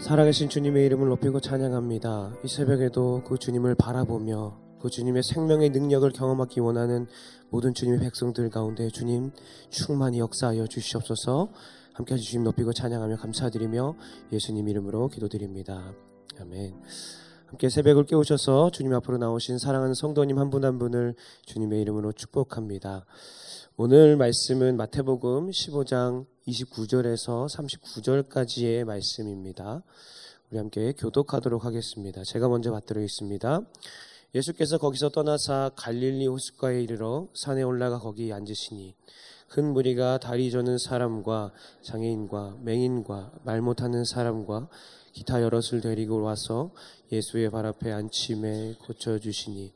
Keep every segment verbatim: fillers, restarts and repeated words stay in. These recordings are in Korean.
살아계신 주님의 이름을 높이고 찬양합니다. 이 새벽에도 그 주님을 바라보며 그 주님의 생명의 능력을 경험하기 원하는 모든 주님의 백성들 가운데 주님 충만히 역사하여 주시옵소서. 함께하신 주님 높이고 찬양하며 감사드리며 예수님 이름으로 기도드립니다. 아멘. 함께 새벽을 깨우셔서 주님 앞으로 나오신 사랑하는 성도님 한 분 한 분을 주님의 이름으로 축복합니다. 오늘 말씀은 마태복음 십오 장 이십구 절에서 삼십구 절까지의 말씀입니다. 우리 함께 교독하도록 하겠습니다. 제가 먼저 받들어 있습니다. 예수께서 거기서 떠나사 갈릴리 호숫가에 이르러 산에 올라가 거기 앉으시니 큰 무리가 다리 저는 사람과 장애인과 맹인과 말 못하는 사람과 기타 여럿을 데리고 와서 예수의 발 앞에 앉힘에 고쳐주시니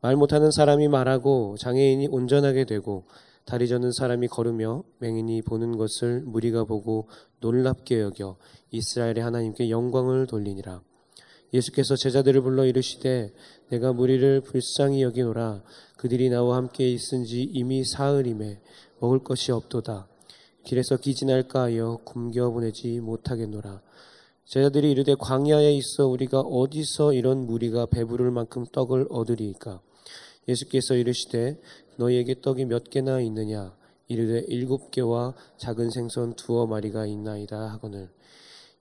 말 못하는 사람이 말하고 장애인이 온전하게 되고 다리 저는 사람이 걸으며 맹인이 보는 것을 무리가 보고 놀랍게 여겨 이스라엘의 하나님께 영광을 돌리니라. 예수께서 제자들을 불러 이르시되 내가 무리를 불쌍히 여기노라. 그들이 나와 함께 있은지 이미 사흘임에 먹을 것이 없도다. 길에서 기진할까 하여 굶겨 보내지 못하겠노라. 제자들이 이르되 광야에 있어 우리가 어디서 이런 무리가 배부를 만큼 떡을 얻으리이까. 예수께서 이르시되 너희에게 떡이 몇 개나 있느냐. 이르되 일곱 개와 작은 생선 두어 마리가 있나이다 하거늘.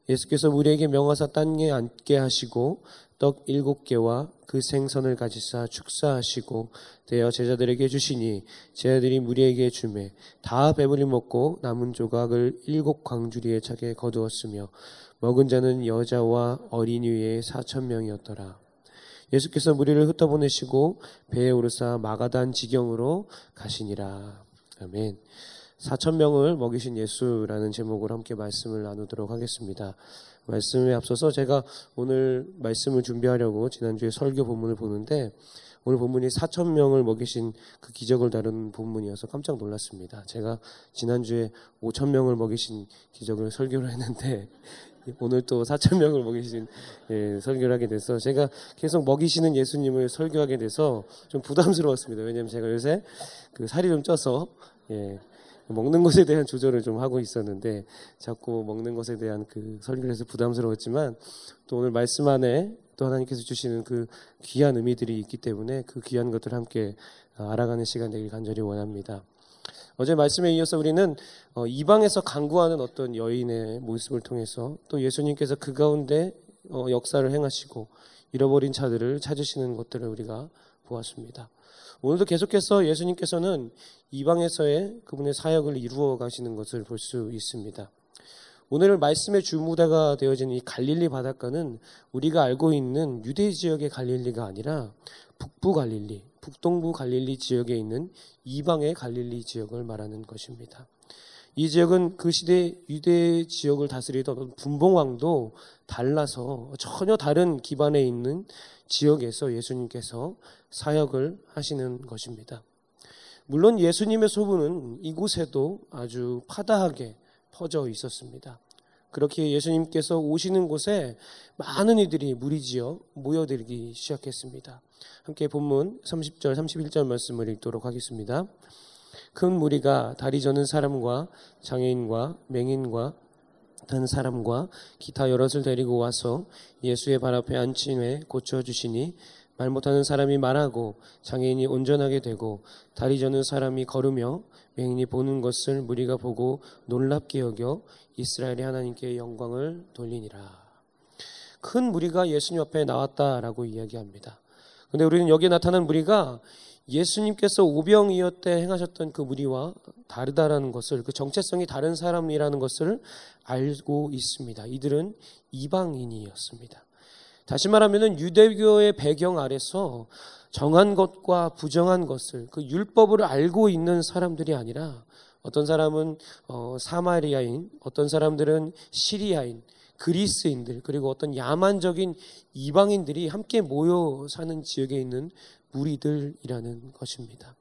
예수께서 무리에게 명하사 땅에 앉게 하시고 떡 일곱 개와 그 생선을 가지사 축사하시고 대여 제자들에게 주시니 제자들이 무리에게 주매 다 배불리 먹고 남은 조각을 일곱 광주리에 차게 거두었으며 먹은 자는 여자와 어린이의 사천 명이었더라. 예수께서 무리를 흩어보내시고 배에 오르사 마가단 지경으로 가시니라. 아멘. 사천 명을 먹이신 예수라는 제목으로 함께 말씀을 나누도록 하겠습니다. 말씀에 앞서서 제가 오늘 말씀을 준비하려고 지난주에 설교 본문을 보는데 오늘 본문이 사천 명을 먹이신 그 기적을 다룬 본문이어서 깜짝 놀랐습니다. 제가 지난주에 오천 명을 먹이신 기적을 설교를 했는데 오늘 또 사천 명을 먹이신 예, 설교를 하게 돼서 제가 계속 먹이시는 예수님을 설교하게 돼서 좀 부담스러웠습니다. 왜냐하면 제가 요새 그 살이 좀 쪄서 예, 먹는 것에 대한 조절을 좀 하고 있었는데 자꾸 먹는 것에 대한 그 설교를 해서 부담스러웠지만 또 오늘 말씀 안에 또 하나님께서 주시는 그 귀한 의미들이 있기 때문에 그 귀한 것들을 함께 알아가는 시간 되길 간절히 원합니다. 어제 말씀에 이어서 우리는 이방에서 간구하는 어떤 여인의 모습을 통해서 또 예수님께서 그 가운데 역사를 행하시고 잃어버린 자들을 찾으시는 것들을 우리가 보았습니다. 오늘도 계속해서 예수님께서는 이방에서의 그분의 사역을 이루어 가시는 것을 볼 수 있습니다. 오늘 말씀의 주무대가 되어진 이 갈릴리 바닷가는 우리가 알고 있는 유대 지역의 갈릴리가 아니라 북부 갈릴리, 북동부 갈릴리 지역에 있는 이방의 갈릴리 지역을 말하는 것입니다. 이 지역은 그 시대 유대 지역을 다스리던 분봉왕도 달라서 전혀 다른 기반에 있는 지역에서 예수님께서 사역을 하시는 것입니다. 물론 예수님의 소문은 이곳에도 아주 파다하게 퍼져 있었습니다. 그렇게 예수님께서 오시는 곳에 많은 이들이 무리지어 모여들기 시작했습니다. 함께 본문 삼십 절, 삼십일 절 말씀을 읽도록 하겠습니다. 큰 무리가 다리 저는 사람과 장애인과 맹인과 단 사람과 기타 여럿을 데리고 와서 예수의 발 앞에 앉히매 고쳐주시니 말 못하는 사람이 말하고 장애인이 온전하게 되고 다리 저는 사람이 걸으며 맹인이 보는 것을 무리가 보고 놀랍게 여겨 이스라엘의 하나님께 영광을 돌리니라. 큰 무리가 예수님 앞에 나왔다라고 이야기합니다. 근데 우리는 여기에 나타난 무리가 예수님께서 오병이어 때 행하셨던 그 무리와 다르다라는 것을, 그 정체성이 다른 사람이라는 것을 알고 있습니다. 이들은 이방인이었습니다. 다시 말하면 유대교의 배경 아래서 정한 것과 부정한 것을, 그 율법을 알고 있는 사람들이 아니라 어떤 사람은 어, 사마리아인, 어떤 사람들은 시리아인, 그리스인들, 그리고 어떤 야만적인 이방인들이 함께 모여 사는 지역에 있는 무리들이라는 것입니다.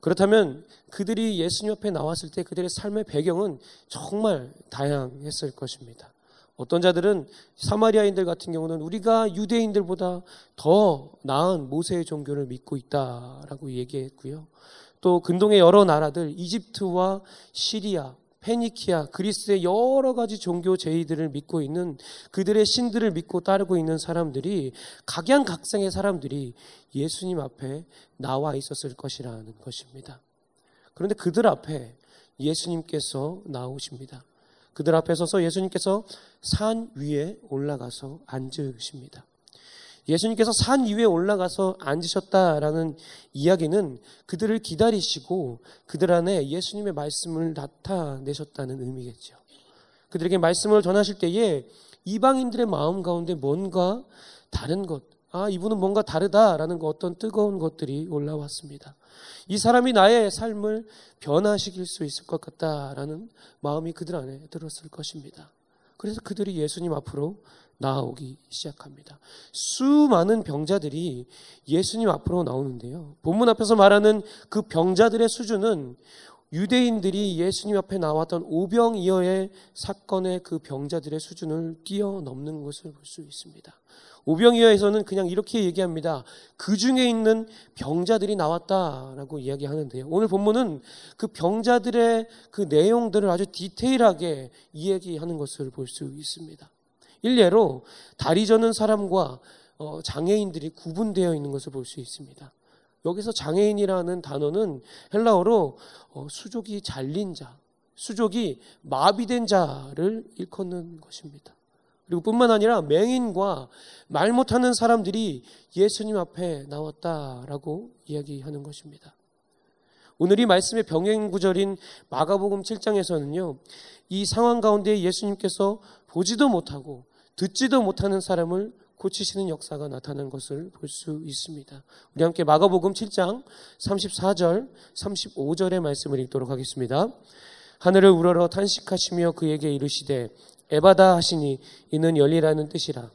그렇다면 그들이 예수님 앞에 나왔을 때 그들의 삶의 배경은 정말 다양했을 것입니다. 어떤 자들은 사마리아인들 같은 경우는 우리가 유대인들보다 더 나은 모세의 종교를 믿고 있다라고 얘기했고요. 또 근동의 여러 나라들 이집트와 시리아, 페니키아, 그리스의 여러 가지 종교 제의들을 믿고 있는, 그들의 신들을 믿고 따르고 있는 사람들이, 각양각색의 사람들이 예수님 앞에 나와 있었을 것이라는 것입니다. 그런데 그들 앞에 예수님께서 나오십니다. 그들 앞에 서서 예수님께서 산 위에 올라가서 앉으십니다. 예수님께서 산 위에 올라가서 앉으셨다라는 이야기는 그들을 기다리시고 그들 안에 예수님의 말씀을 나타내셨다는 의미겠죠. 그들에게 말씀을 전하실 때에 이방인들의 마음 가운데 뭔가 다른 것, 아, 이분은 뭔가 다르다라는 것, 어떤 뜨거운 것들이 올라왔습니다. 이 사람이 나의 삶을 변화시킬 수 있을 것 같다라는 마음이 그들 안에 들었을 것입니다. 그래서 그들이 예수님 앞으로 나오기 시작합니다. 수많은 병자들이 예수님 앞으로 나오는데요, 본문 앞에서 말하는 그 병자들의 수준은 유대인들이 예수님 앞에 나왔던 오병이어의 사건의 그 병자들의 수준을 뛰어넘는 것을 볼 수 있습니다. 오병이어에서는 그냥 이렇게 얘기합니다. 그 중에 있는 병자들이 나왔다라고 이야기하는데요, 오늘 본문은 그 병자들의 그 내용들을 아주 디테일하게 이야기하는 것을 볼 수 있습니다. 일례로 다리 저는 사람과 장애인들이 구분되어 있는 것을 볼 수 있습니다. 여기서 장애인이라는 단어는 헬라어로 수족이 잘린 자, 수족이 마비된 자를 일컫는 것입니다. 그리고 뿐만 아니라 맹인과 말 못하는 사람들이 예수님 앞에 나왔다라고 이야기하는 것입니다. 오늘 이 말씀의 병행 구절인 마가복음 칠 장에서는요, 이 상황 가운데 예수님께서 보지도 못하고 듣지도 못하는 사람을 고치시는 역사가 나타난 것을 볼 수 있습니다. 우리 함께 마가복음 칠 장 삼십사 절, 삼십오 절의 말씀을 읽도록 하겠습니다. 하늘을 우러러 탄식하시며 그에게 이르시되 에바다 하시니 이는 열리라는 뜻이라.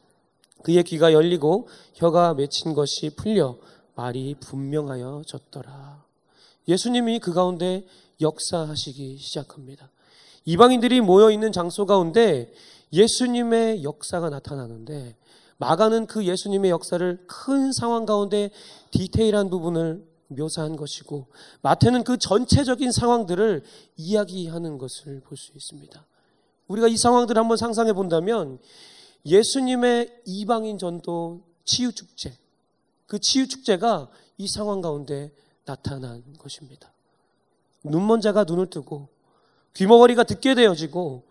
그의 귀가 열리고 혀가 맺힌 것이 풀려 말이 분명하여 졌더라. 예수님이 그 가운데 역사하시기 시작합니다. 이방인들이 모여있는 장소 가운데 예수님의 역사가 나타나는데, 마가는 그 예수님의 역사를 큰 상황 가운데 디테일한 부분을 묘사한 것이고, 마태는 그 전체적인 상황들을 이야기하는 것을 볼 수 있습니다. 우리가 이 상황들을 한번 상상해 본다면, 예수님의 이방인 전도 치유축제, 그 치유축제가 이 상황 가운데 나타난 것입니다. 눈먼 자가 눈을 뜨고 귀머거리가 듣게 되어지고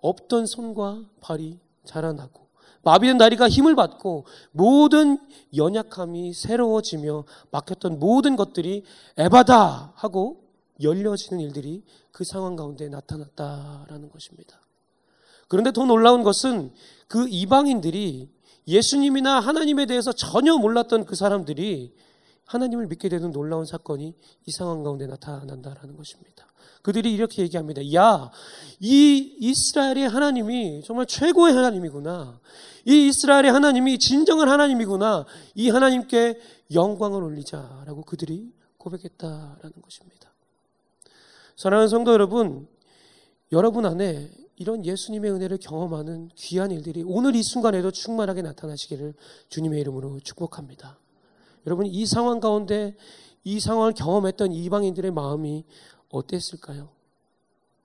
없던 손과 발이 자라나고 마비된 다리가 힘을 받고 모든 연약함이 새로워지며 막혔던 모든 것들이 에바다 하고 열려지는 일들이 그 상황 가운데 나타났다라는 것입니다. 그런데 더 놀라운 것은 그 이방인들이 예수님이나 하나님에 대해서 전혀 몰랐던 그 사람들이 하나님을 믿게 되는 놀라운 사건이 이 상황 가운데 나타난다라는 것입니다. 그들이 이렇게 얘기합니다. 야, 이 이스라엘의 하나님이 정말 최고의 하나님이구나. 이 이스라엘의 하나님이 진정한 하나님이구나. 이 하나님께 영광을 올리자라고 그들이 고백했다라는 것입니다. 사랑하는 성도 여러분, 여러분 안에 이런 예수님의 은혜를 경험하는 귀한 일들이 오늘 이 순간에도 충만하게 나타나시기를 주님의 이름으로 축복합니다. 여러분, 이 상황 가운데 이 상황을 경험했던 이방인들의 마음이 어땠을까요?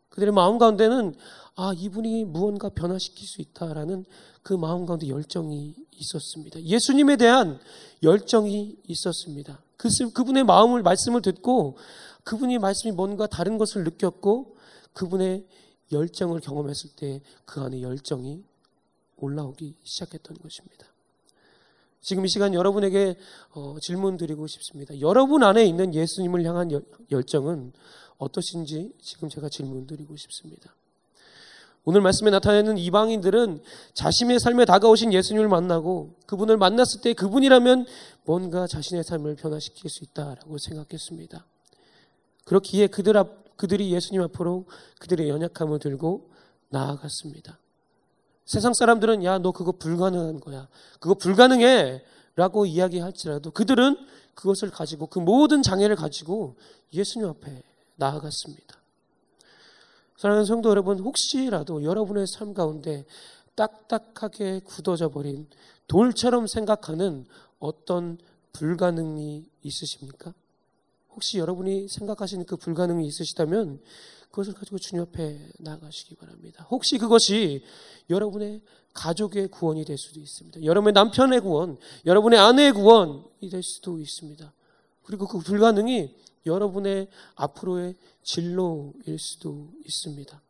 그들의 마음 가운데는 아, 이분이 무언가 변화시킬 수 있다라는 그 마음 가운데 열정이 있었습니다. 예수님에 대한 열정이 있었습니다. 그, 그분의 마음을 말씀을 듣고 그분이 말씀이 뭔가 다른 것을 느꼈고 그분의 열정을 경험했을 때 그 안에 열정이 올라오기 시작했던 것입니다. 지금 이 시간 여러분에게 어, 질문 드리고 싶습니다. 여러분 안에 있는 예수님을 향한 여, 열정은 어떠신지 지금 제가 질문 드리고 싶습니다. 오늘 말씀에 나타내는 이방인들은 자신의 삶에 다가오신 예수님을 만나고 그분을 만났을 때 그분이라면 뭔가 자신의 삶을 변화시킬 수 있다라고 생각했습니다. 그렇기에 그들 앞, 그들이 예수님 앞으로 그들의 연약함을 들고 나아갔습니다. 세상 사람들은 야, 너 그거 불가능한 거야, 그거 불가능해 라고 이야기할지라도 그들은 그것을 가지고 그 모든 장애를 가지고 예수님 앞에 나아갔습니다. 사랑하는 성도 여러분, 혹시라도 여러분의 삶 가운데 딱딱하게 굳어져 버린 돌처럼 생각하는 어떤 불가능이 있으십니까? 혹시 여러분이 생각하시는 그 불가능이 있으시다면 그것을 가지고 주님 앞에 나아가시기 바랍니다. 혹시 그것이 여러분의 가족의 구원이 될 수도 있습니다. 여러분의 남편의 구원, 여러분의 아내의 구원이 될 수도 있습니다. 그리고 그 불가능이 여러분의 앞으로의 진로일 수도 있습니다.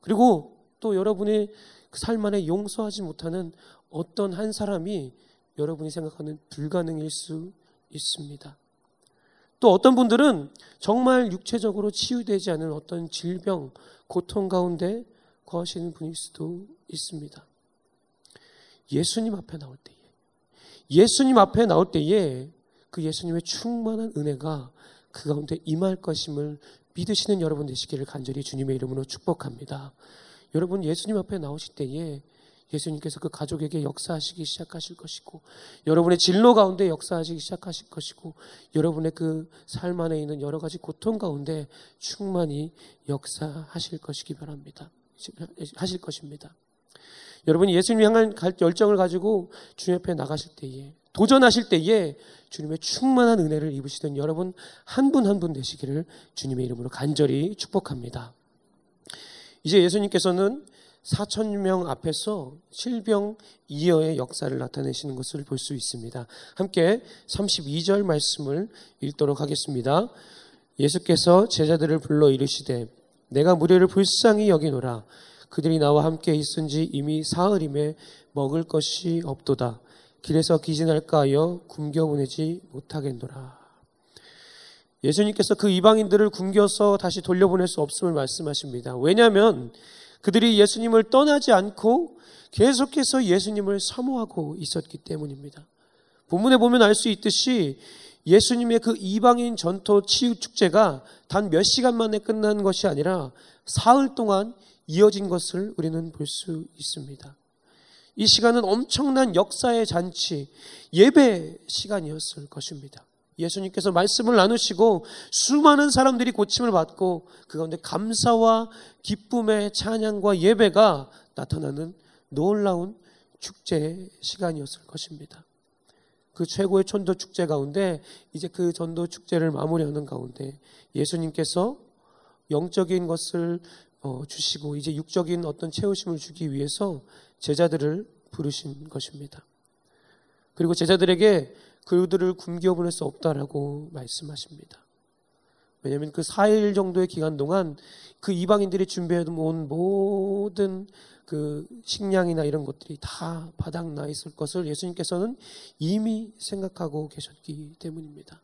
그리고 또 여러분의 삶 안에 용서하지 못하는 어떤 한 사람이 여러분이 생각하는 불가능일 수 있습니다. 또 어떤 분들은 정말 육체적으로 치유되지 않은 어떤 질병, 고통 가운데 거하시는 분일 수도 있습니다. 예수님 앞에 나올 때에, 예수님 앞에 나올 때에 그 예수님의 충만한 은혜가 그 가운데 임할 것임을 믿으시는 여러분 되시기를 간절히 주님의 이름으로 축복합니다. 여러분 예수님 앞에 나오실 때에 예수님께서 그 가족에게 역사하시기 시작하실 것이고 여러분의 진로 가운데 역사하시기 시작하실 것이고 여러분의 그 삶 안에 있는 여러 가지 고통 가운데 충만히 역사하실 것이기 바랍니다. 하실 것입니다. 여러분이 예수님 향한 열정을 가지고 주님 앞에 나가실 때에 도전하실 때에 주님의 충만한 은혜를 입으시던 여러분 한 분 한 분 되시기를 주님의 이름으로 간절히 축복합니다. 이제 예수님께서는 사천 명 앞에서 질병 이어의 역사를 나타내시는 것을 볼 수 있습니다. 함께 삼십이 절 말씀을 읽도록 하겠습니다. 예수께서 제자들을 불러 이르시되 내가 무리를 불쌍히 여기노라. 그들이 나와 함께 있은 지 이미 사흘임에 먹을 것이 없도다. 길에서 기진할까 하여 굶겨 보내지 못하겠노라. 예수님께서 그 이방인들을 굶겨서 다시 돌려보낼 수 없음을 말씀하십니다. 왜냐하면 그들이 예수님을 떠나지 않고 계속해서 예수님을 사모하고 있었기 때문입니다. 본문에 보면 알 수 있듯이 예수님의 그 이방인 전토 치유 축제가 단 몇 시간 만에 끝난 것이 아니라 사흘 동안 이어진 것을 우리는 볼 수 있습니다. 이 시간은 엄청난 역사의 잔치, 예배 시간이었을 것입니다. 예수님께서 말씀을 나누시고 수많은 사람들이 고침을 받고 그 가운데 감사와 기쁨의 찬양과 예배가 나타나는 놀라운 축제의 시간이었을 것입니다. 그 최고의 전도 축제 가운데 이제 그 전도 축제를 마무리하는 가운데 예수님께서 영적인 것을 주시고 이제 육적인 어떤 채우심을 주기 위해서 제자들을 부르신 것입니다. 그리고 제자들에게 그들을 굶겨 보낼 수 없다라고 말씀하십니다. 왜냐하면 그 사 일 정도의 기간 동안 그 이방인들이 준비해온 모든 그 식량이나 이런 것들이 다 바닥나 있을 것을 예수님께서는 이미 생각하고 계셨기 때문입니다.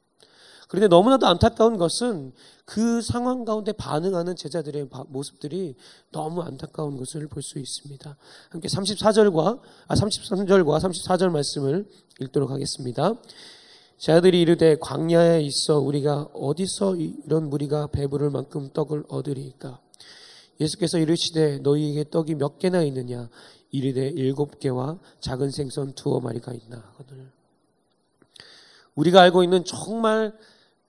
그런데 너무나도 안타까운 것은 그 상황 가운데 반응하는 제자들의 모습들이 너무 안타까운 것을 볼 수 있습니다. 함께 삼십사 절과, 아, 삼십삼 절과 삼십사 절 말씀을 읽도록 하겠습니다. 제자들이 이르되 광야에 있어 우리가 어디서 이런 무리가 배부를 만큼 떡을 얻으리까? 예수께서 이르시되 너희에게 떡이 몇 개나 있느냐? 이르되 일곱 개와 작은 생선 두어 마리가 있나 하거늘. 우리가 알고 있는 정말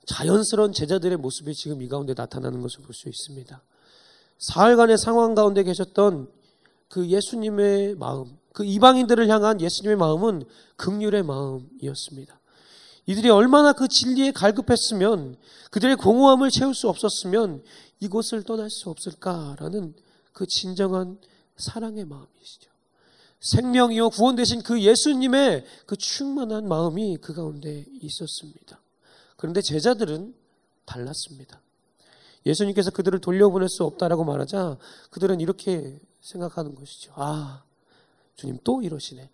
자연스러운 제자들의 모습이 지금 이 가운데 나타나는 것을 볼 수 있습니다. 사흘간의 상황 가운데 계셨던 그 예수님의 마음, 그 이방인들을 향한 예수님의 마음은 긍휼의 마음이었습니다. 이들이 얼마나 그 진리에 갈급했으면, 그들의 공허함을 채울 수 없었으면 이곳을 떠날 수 없을까라는 그 진정한 사랑의 마음이시죠. 생명이요 구원 되신 그 예수님의 그 충만한 마음이 그 가운데 있었습니다. 그런데 제자들은 달랐습니다. 예수님께서 그들을 돌려보낼 수 없다라고 말하자 그들은 이렇게 생각하는 것이죠. 아, 주님 또 이러시네.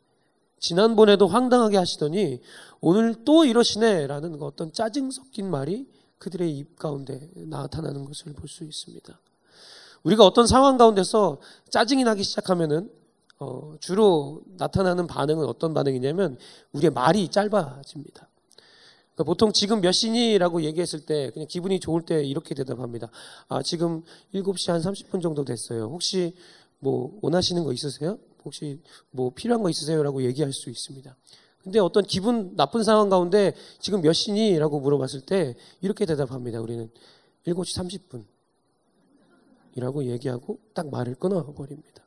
지난번에도 황당하게 하시더니 오늘 또 이러시네라는 어떤 짜증 섞인 말이 그들의 입 가운데 나타나는 것을 볼 수 있습니다. 우리가 어떤 상황 가운데서 짜증이 나기 시작하면은 어, 주로 나타나는 반응은 어떤 반응이냐면 우리의 말이 짧아집니다. 보통 지금 몇 시니라고 얘기했을 때 그냥 기분이 좋을 때 이렇게 대답합니다. 아, 지금 일곱 시 한 삼십 분 정도 됐어요. 혹시 뭐 원하시는 거 있으세요? 혹시 뭐 필요한 거 있으세요? 라고 얘기할 수 있습니다. 근데 어떤 기분 나쁜 상황 가운데 지금 몇 시니라고 물어봤을 때 이렇게 대답합니다. 우리는 일곱 시 삼십 분 이라고 얘기하고 딱 말을 끊어버립니다.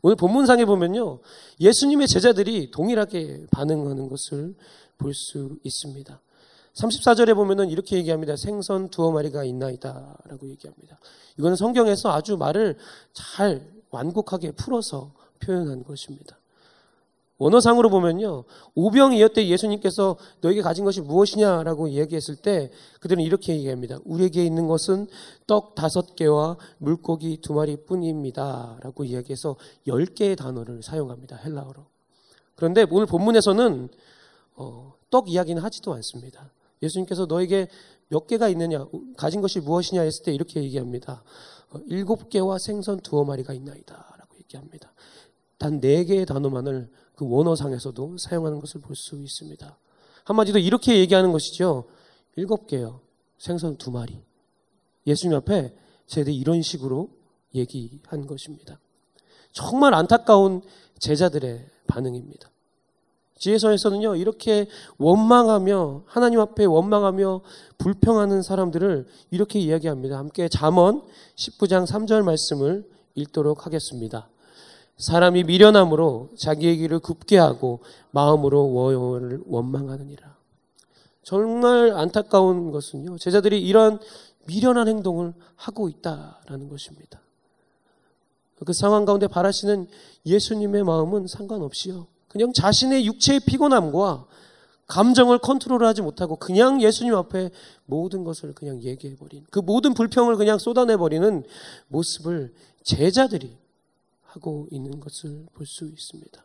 오늘 본문상에 보면요, 예수님의 제자들이 동일하게 반응하는 것을 볼 수 있습니다. 삼십사 절에 보면은 이렇게 얘기합니다. 생선 두어 마리가 있나이다 라고 얘기합니다. 이거는 성경에서 아주 말을 잘 완곡하게 풀어서 표현한 것입니다. 원어상으로 보면요, 오병이어 때 예수님께서 너에게 가진 것이 무엇이냐라고 이야기했을 때 그들은 이렇게 얘기합니다. 우리에게 있는 것은 떡 다섯 개와 물고기 두 마리뿐입니다 라고 이야기해서 열 개의 단어를 사용합니다, 헬라어로. 그런데 오늘 본문에서는 어, 떡 이야기는 하지도 않습니다. 예수님께서 너에게 몇 개가 있느냐, 가진 것이 무엇이냐 했을 때 이렇게 얘기합니다. 어, 일곱 개와 생선 두어 마리가 있나이다 라고 얘기합니다. 단 네 개의 단어만을 그 원어상에서도 사용하는 것을 볼 수 있습니다. 한마디로 이렇게 얘기하는 것이죠. 일곱 개요, 생선 두 마리. 예수님 앞에 제대로 이런 식으로 얘기한 것입니다. 정말 안타까운 제자들의 반응입니다. 지혜서에서는요, 이렇게 원망하며, 하나님 앞에 원망하며 불평하는 사람들을 이렇게 이야기합니다. 함께 잠언 십구 장 삼 절 말씀을 읽도록 하겠습니다. 사람이 미련함으로 자기의 길을 굽게 하고 마음으로 원을 원망하느니라. 정말 안타까운 것은요, 제자들이 이런 미련한 행동을 하고 있다라는 것입니다. 그 상황 가운데 바라시는 예수님의 마음은 상관없이요, 그냥 자신의 육체의 피곤함과 감정을 컨트롤하지 못하고 그냥 예수님 앞에 모든 것을 그냥 얘기해버린, 그 모든 불평을 그냥 쏟아내버리는 모습을 제자들이 하고 있는 것을 볼 수 있습니다.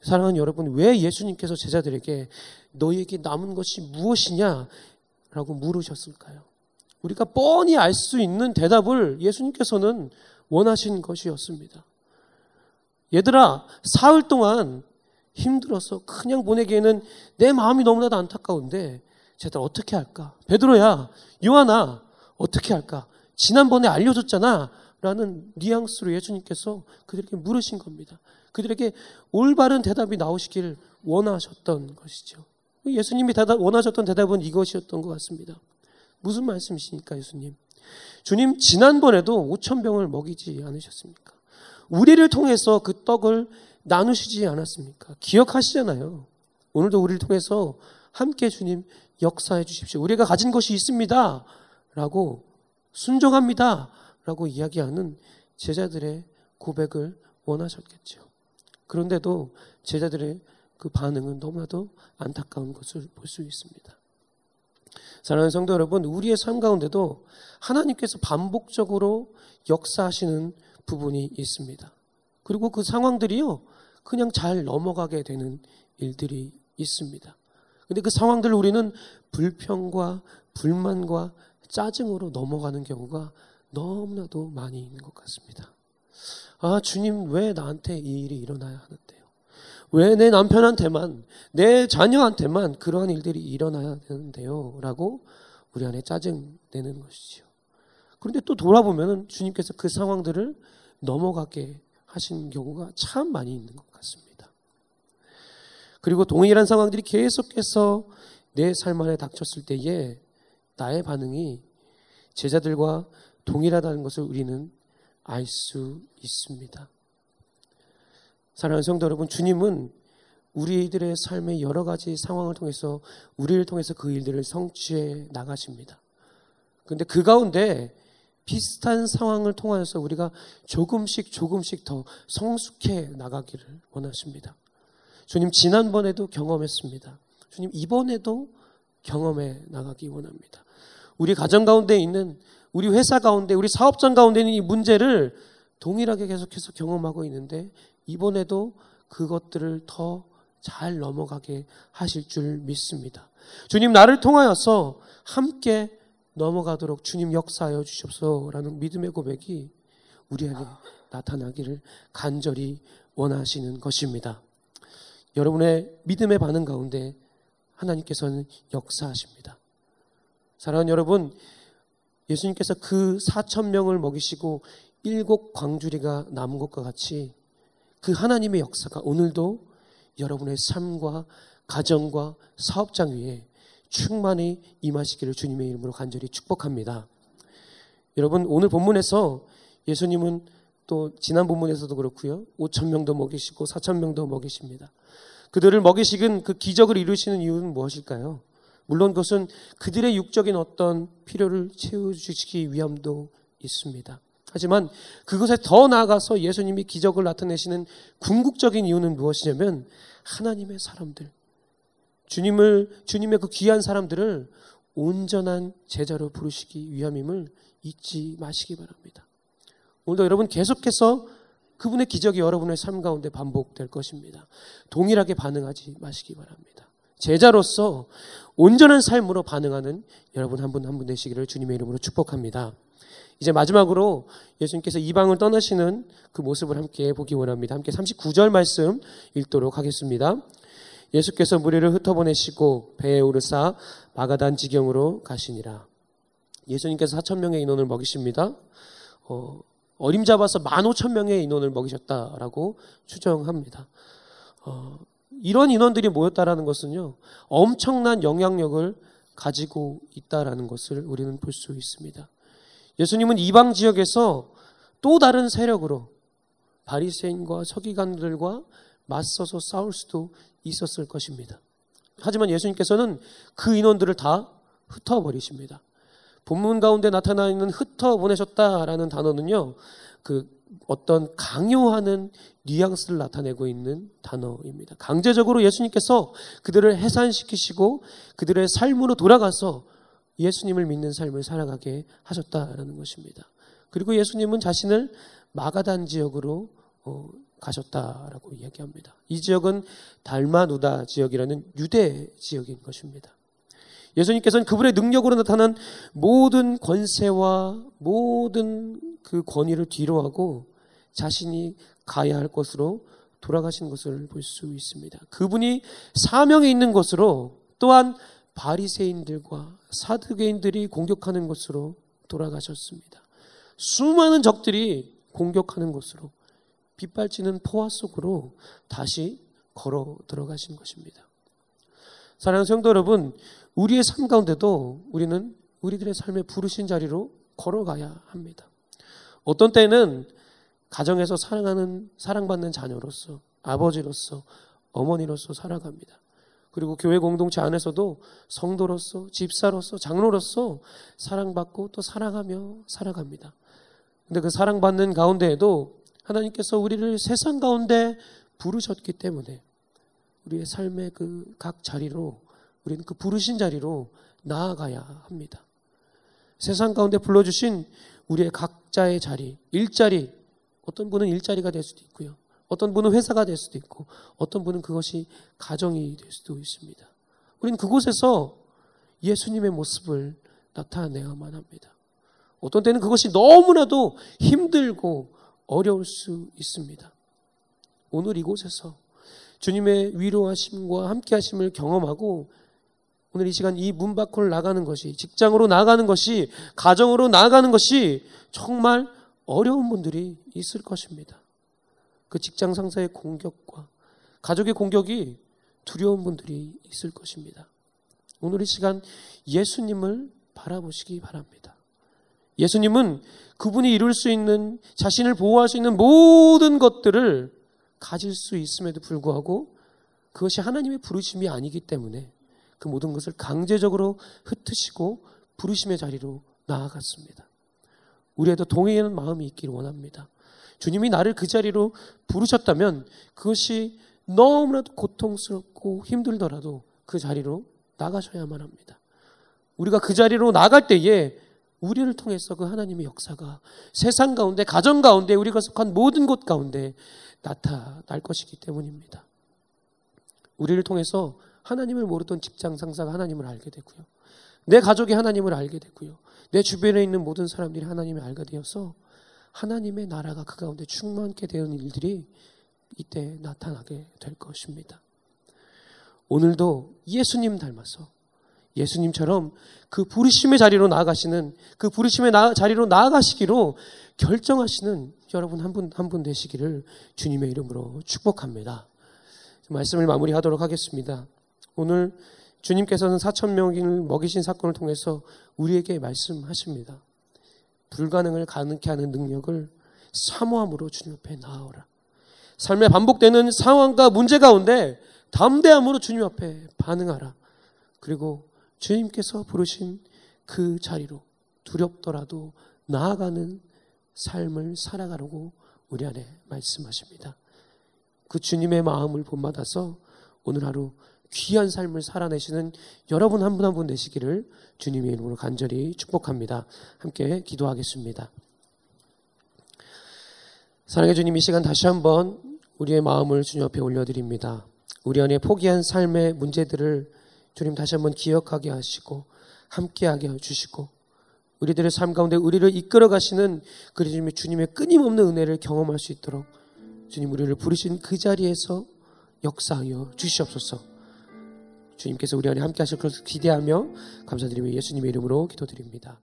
사랑하는 여러분, 왜 예수님께서 제자들에게 너희에게 남은 것이 무엇이냐라고 물으셨을까요? 우리가 뻔히 알 수 있는 대답을 예수님께서는 원하신 것이었습니다. 얘들아, 사흘 동안 힘들어서 그냥 보내기에는 내 마음이 너무나도 안타까운데 쟤들 어떻게 할까? 베드로야, 요한아, 어떻게 할까? 지난번에 알려줬잖아 라는 뉘앙스로 예수님께서 그들에게 물으신 겁니다. 그들에게 올바른 대답이 나오시길 원하셨던 것이죠. 예수님이 대답, 원하셨던 대답은 이것이었던 것 같습니다. 무슨 말씀이십니까, 예수님? 주님, 지난번에도 오천 명을 먹이지 않으셨습니까? 우리를 통해서 그 떡을 나누시지 않았습니까? 기억하시잖아요. 오늘도 우리를 통해서 함께 주님 역사해 주십시오. 우리가 가진 것이 있습니다 라고, 순종합니다 라고 이야기하는 제자들의 고백을 원하셨겠죠. 그런데도 제자들의 그 반응은 너무나도 안타까운 것을 볼 수 있습니다. 사랑하는 성도 여러분, 우리의 삶 가운데도 하나님께서 반복적으로 역사하시는 부분이 있습니다. 그리고 그 상황들이요, 그냥 잘 넘어가게 되는 일들이 있습니다. 근데 그 상황들을 우리는 불평과 불만과 짜증으로 넘어가는 경우가 너무나도 많이 있는 것 같습니다. 아, 주님, 왜 나한테 이 일이 일어나야 하는데요? 왜 내 남편한테만, 내 자녀한테만 그러한 일들이 일어나야 되는데요? 라고 우리 안에 짜증 내는 것이죠. 그런데 또 돌아보면 주님께서 그 상황들을 넘어가게 하신 경우가 참 많이 있는 것 같습니다. 그리고 동일한 상황들이 계속해서 내 삶 안에 닥쳤을 때에 나의 반응이 제자들과 동일하다는 것을 우리는 알 수 있습니다. 사랑하는 성도 여러분, 주님은 우리들의 삶의 여러 가지 상황을 통해서, 우리를 통해서 그 일들을 성취해 나가십니다. 그런데 그 가운데 비슷한 상황을 통하여서 우리가 조금씩 조금씩 더 성숙해 나가기를 원하십니다. 주님, 지난번에도 경험했습니다. 주님, 이번에도 경험해 나가기 원합니다. 우리 가정 가운데 있는, 우리 회사 가운데, 우리 사업장 가운데 있는 이 문제를 동일하게 계속해서 경험하고 있는데 이번에도 그것들을 더 잘 넘어가게 하실 줄 믿습니다. 주님, 나를 통하여서 함께 넘어가도록 주님 역사하여 주시옵소서라는 믿음의 고백이 우리 안에 나타나기를 간절히 원하시는 것입니다. 여러분의 믿음의 반응 가운데 하나님께서는 역사하십니다. 사랑하는 여러분, 예수님께서 그 사천 명을 먹이시고 일곱 광주리가 남은 것과 같이 그 하나님의 역사가 오늘도 여러분의 삶과 가정과 사업장 위에 충만히 임하시기를 주님의 이름으로 간절히 축복합니다. 여러분, 오늘 본문에서 예수님은, 또 지난 본문에서도 그렇고요, 오천 명도 먹이시고 사천 명도 먹이십니다. 그들을 먹이시는 그 기적을 이루시는 이유는 무엇일까요? 물론 그것은 그들의 육적인 어떤 필요를 채워주시기 위함도 있습니다. 하지만 그것에 더 나아가서 예수님이 기적을 나타내시는 궁극적인 이유는 무엇이냐면 하나님의 사람들, 주님을, 주님의 그 귀한 사람들을 온전한 제자로 부르시기 위함임을 잊지 마시기 바랍니다. 오늘도 여러분 계속해서 그분의 기적이 여러분의 삶 가운데 반복될 것입니다. 동일하게 반응하지 마시기 바랍니다. 제자로서 온전한 삶으로 반응하는 여러분 한 분 한 분 되시기를 주님의 이름으로 축복합니다. 이제 마지막으로 예수님께서 이방을 떠나시는 그 모습을 함께 보기 원합니다. 함께 삼십구 절 말씀 읽도록 하겠습니다. 예수께서 무리를 흩어보내시고 배에 오르사 마가단 지경으로 가시니라. 예수님께서 사천 명의 인원을 먹이십니다. 어, 어림잡아서 만 오천 명의 인원을 먹이셨다라고 추정합니다. 어, 이런 인원들이 모였다라는 것은요, 엄청난 영향력을 가지고 있다라는 것을 우리는 볼 수 있습니다. 예수님은 이방 지역에서 또 다른 세력으로 바리새인과 서기관들과 맞서서 싸울 수도 있었을 것입니다. 하지만 예수님께서는 그 인원들을 다 흩어버리십니다. 본문 가운데 나타나 있는 흩어보내셨다라는 단어는요, 그 어떤 강요하는 뉘앙스를 나타내고 있는 단어입니다. 강제적으로 예수님께서 그들을 해산시키시고 그들의 삶으로 돌아가서 예수님을 믿는 삶을 살아가게 하셨다라는 것입니다. 그리고 예수님은 자신을 마가단 지역으로 어, 가셨다라고 이야기합니다. 이 지역은 달마누다 지역이라는 유대 지역인 것입니다. 예수님께서는 그분의 능력으로 나타난 모든 권세와 모든 그 권위를 뒤로하고 자신이 가야 할 것으로 돌아가신 것을 볼 수 있습니다. 그분이 사명에 있는 것으로, 또한 바리새인들과 사두개인들이 공격하는 것으로 돌아가셨습니다. 수많은 적들이 공격하는 것으로, 빗발치는 포화 속으로 다시 걸어 들어가신 것입니다. 사랑하는 성도 여러분, 우리의 삶 가운데도 우리는 우리들의 삶의 부르신 자리로 걸어가야 합니다. 어떤 때는 가정에서 사랑하는, 사랑받는 자녀로서, 아버지로서, 어머니로서 살아갑니다. 그리고 교회 공동체 안에서도 성도로서, 집사로서, 장로로서 사랑받고 또 사랑하며 살아갑니다. 근데 그 사랑받는 가운데에도 하나님께서 우리를 세상 가운데 부르셨기 때문에 우리의 삶의 그 각 자리로, 우리는 그 부르신 자리로 나아가야 합니다. 세상 가운데 불러주신 우리의 각자의 자리, 일자리, 어떤 분은 일자리가 될 수도 있고요. 어떤 분은 회사가 될 수도 있고, 어떤 분은 그것이 가정이 될 수도 있습니다. 우리는 그곳에서 예수님의 모습을 나타내야만 합니다. 어떤 때는 그것이 너무나도 힘들고 어려울 수 있습니다. 오늘 이곳에서 주님의 위로하심과 함께하심을 경험하고, 오늘 이 시간 이 문 밖으로 나가는 것이, 직장으로 나가는 것이, 가정으로 나가는 것이 정말 어려운 분들이 있을 것입니다. 그 직장 상사의 공격과 가족의 공격이 두려운 분들이 있을 것입니다. 오늘 이 시간 예수님을 바라보시기 바랍니다. 예수님은 그분이 이룰 수 있는, 자신을 보호할 수 있는 모든 것들을 가질 수 있음에도 불구하고 그것이 하나님의 부르심이 아니기 때문에 그 모든 것을 강제적으로 흩으시고 부르심의 자리로 나아갔습니다. 우리에도 동의하는 마음이 있기를 원합니다. 주님이 나를 그 자리로 부르셨다면 그것이 너무나도 고통스럽고 힘들더라도 그 자리로 나가셔야만 합니다. 우리가 그 자리로 나갈 때에 우리를 통해서 그 하나님의 역사가 세상 가운데, 가정 가운데, 우리가 속한 모든 곳 가운데 나타날 것이기 때문입니다. 우리를 통해서 하나님을 모르던 직장 상사가 하나님을 알게 되고요. 내 가족이 하나님을 알게 되고요. 내 주변에 있는 모든 사람들이 하나님을 알게 되어서 하나님의 나라가 그 가운데 충만하게 되는 일들이 이때 나타나게 될 것입니다. 오늘도 예수님 닮아서 예수님처럼 그 부르심의 자리로 나아가시는, 그 부르심의 나, 자리로 나아가시기로 결정하시는 여러분 한 분 한 분 되시기를 주님의 이름으로 축복합니다. 말씀을 마무리하도록 하겠습니다. 오늘 주님께서는 사천 명을 먹이신 사건을 통해서 우리에게 말씀하십니다. 불가능을 가능케 하는 능력을 사모함으로 주님 앞에 나아오라. 삶에 반복되는 상황과 문제 가운데 담대함으로 주님 앞에 반응하라. 그리고 주님께서 부르신 그 자리로 두렵더라도 나아가는 삶을 살아가라고 우리 안에 말씀하십니다. 그 주님의 마음을 본받아서 오늘 하루 귀한 삶을 살아내시는 여러분 한 분 한 분 되시기를 주님의 이름으로 간절히 축복합니다. 함께 기도하겠습니다. 사랑의 주님, 이 시간 다시 한번 우리의 마음을 주님 앞에 올려드립니다. 우리 안에 포기한 삶의 문제들을 주님 다시 한번 기억하게 하시고 함께하게 해주시고 우리들의 삶 가운데 우리를 이끌어 가시는 그 주님의, 주님의 끊임없는 은혜를 경험할 수 있도록 주님 우리를 부르신 그 자리에서 역사하여 주시옵소서. 주님께서 우리 안에 함께 하실 것을 기대하며 감사드리며 예수님의 이름으로 기도드립니다.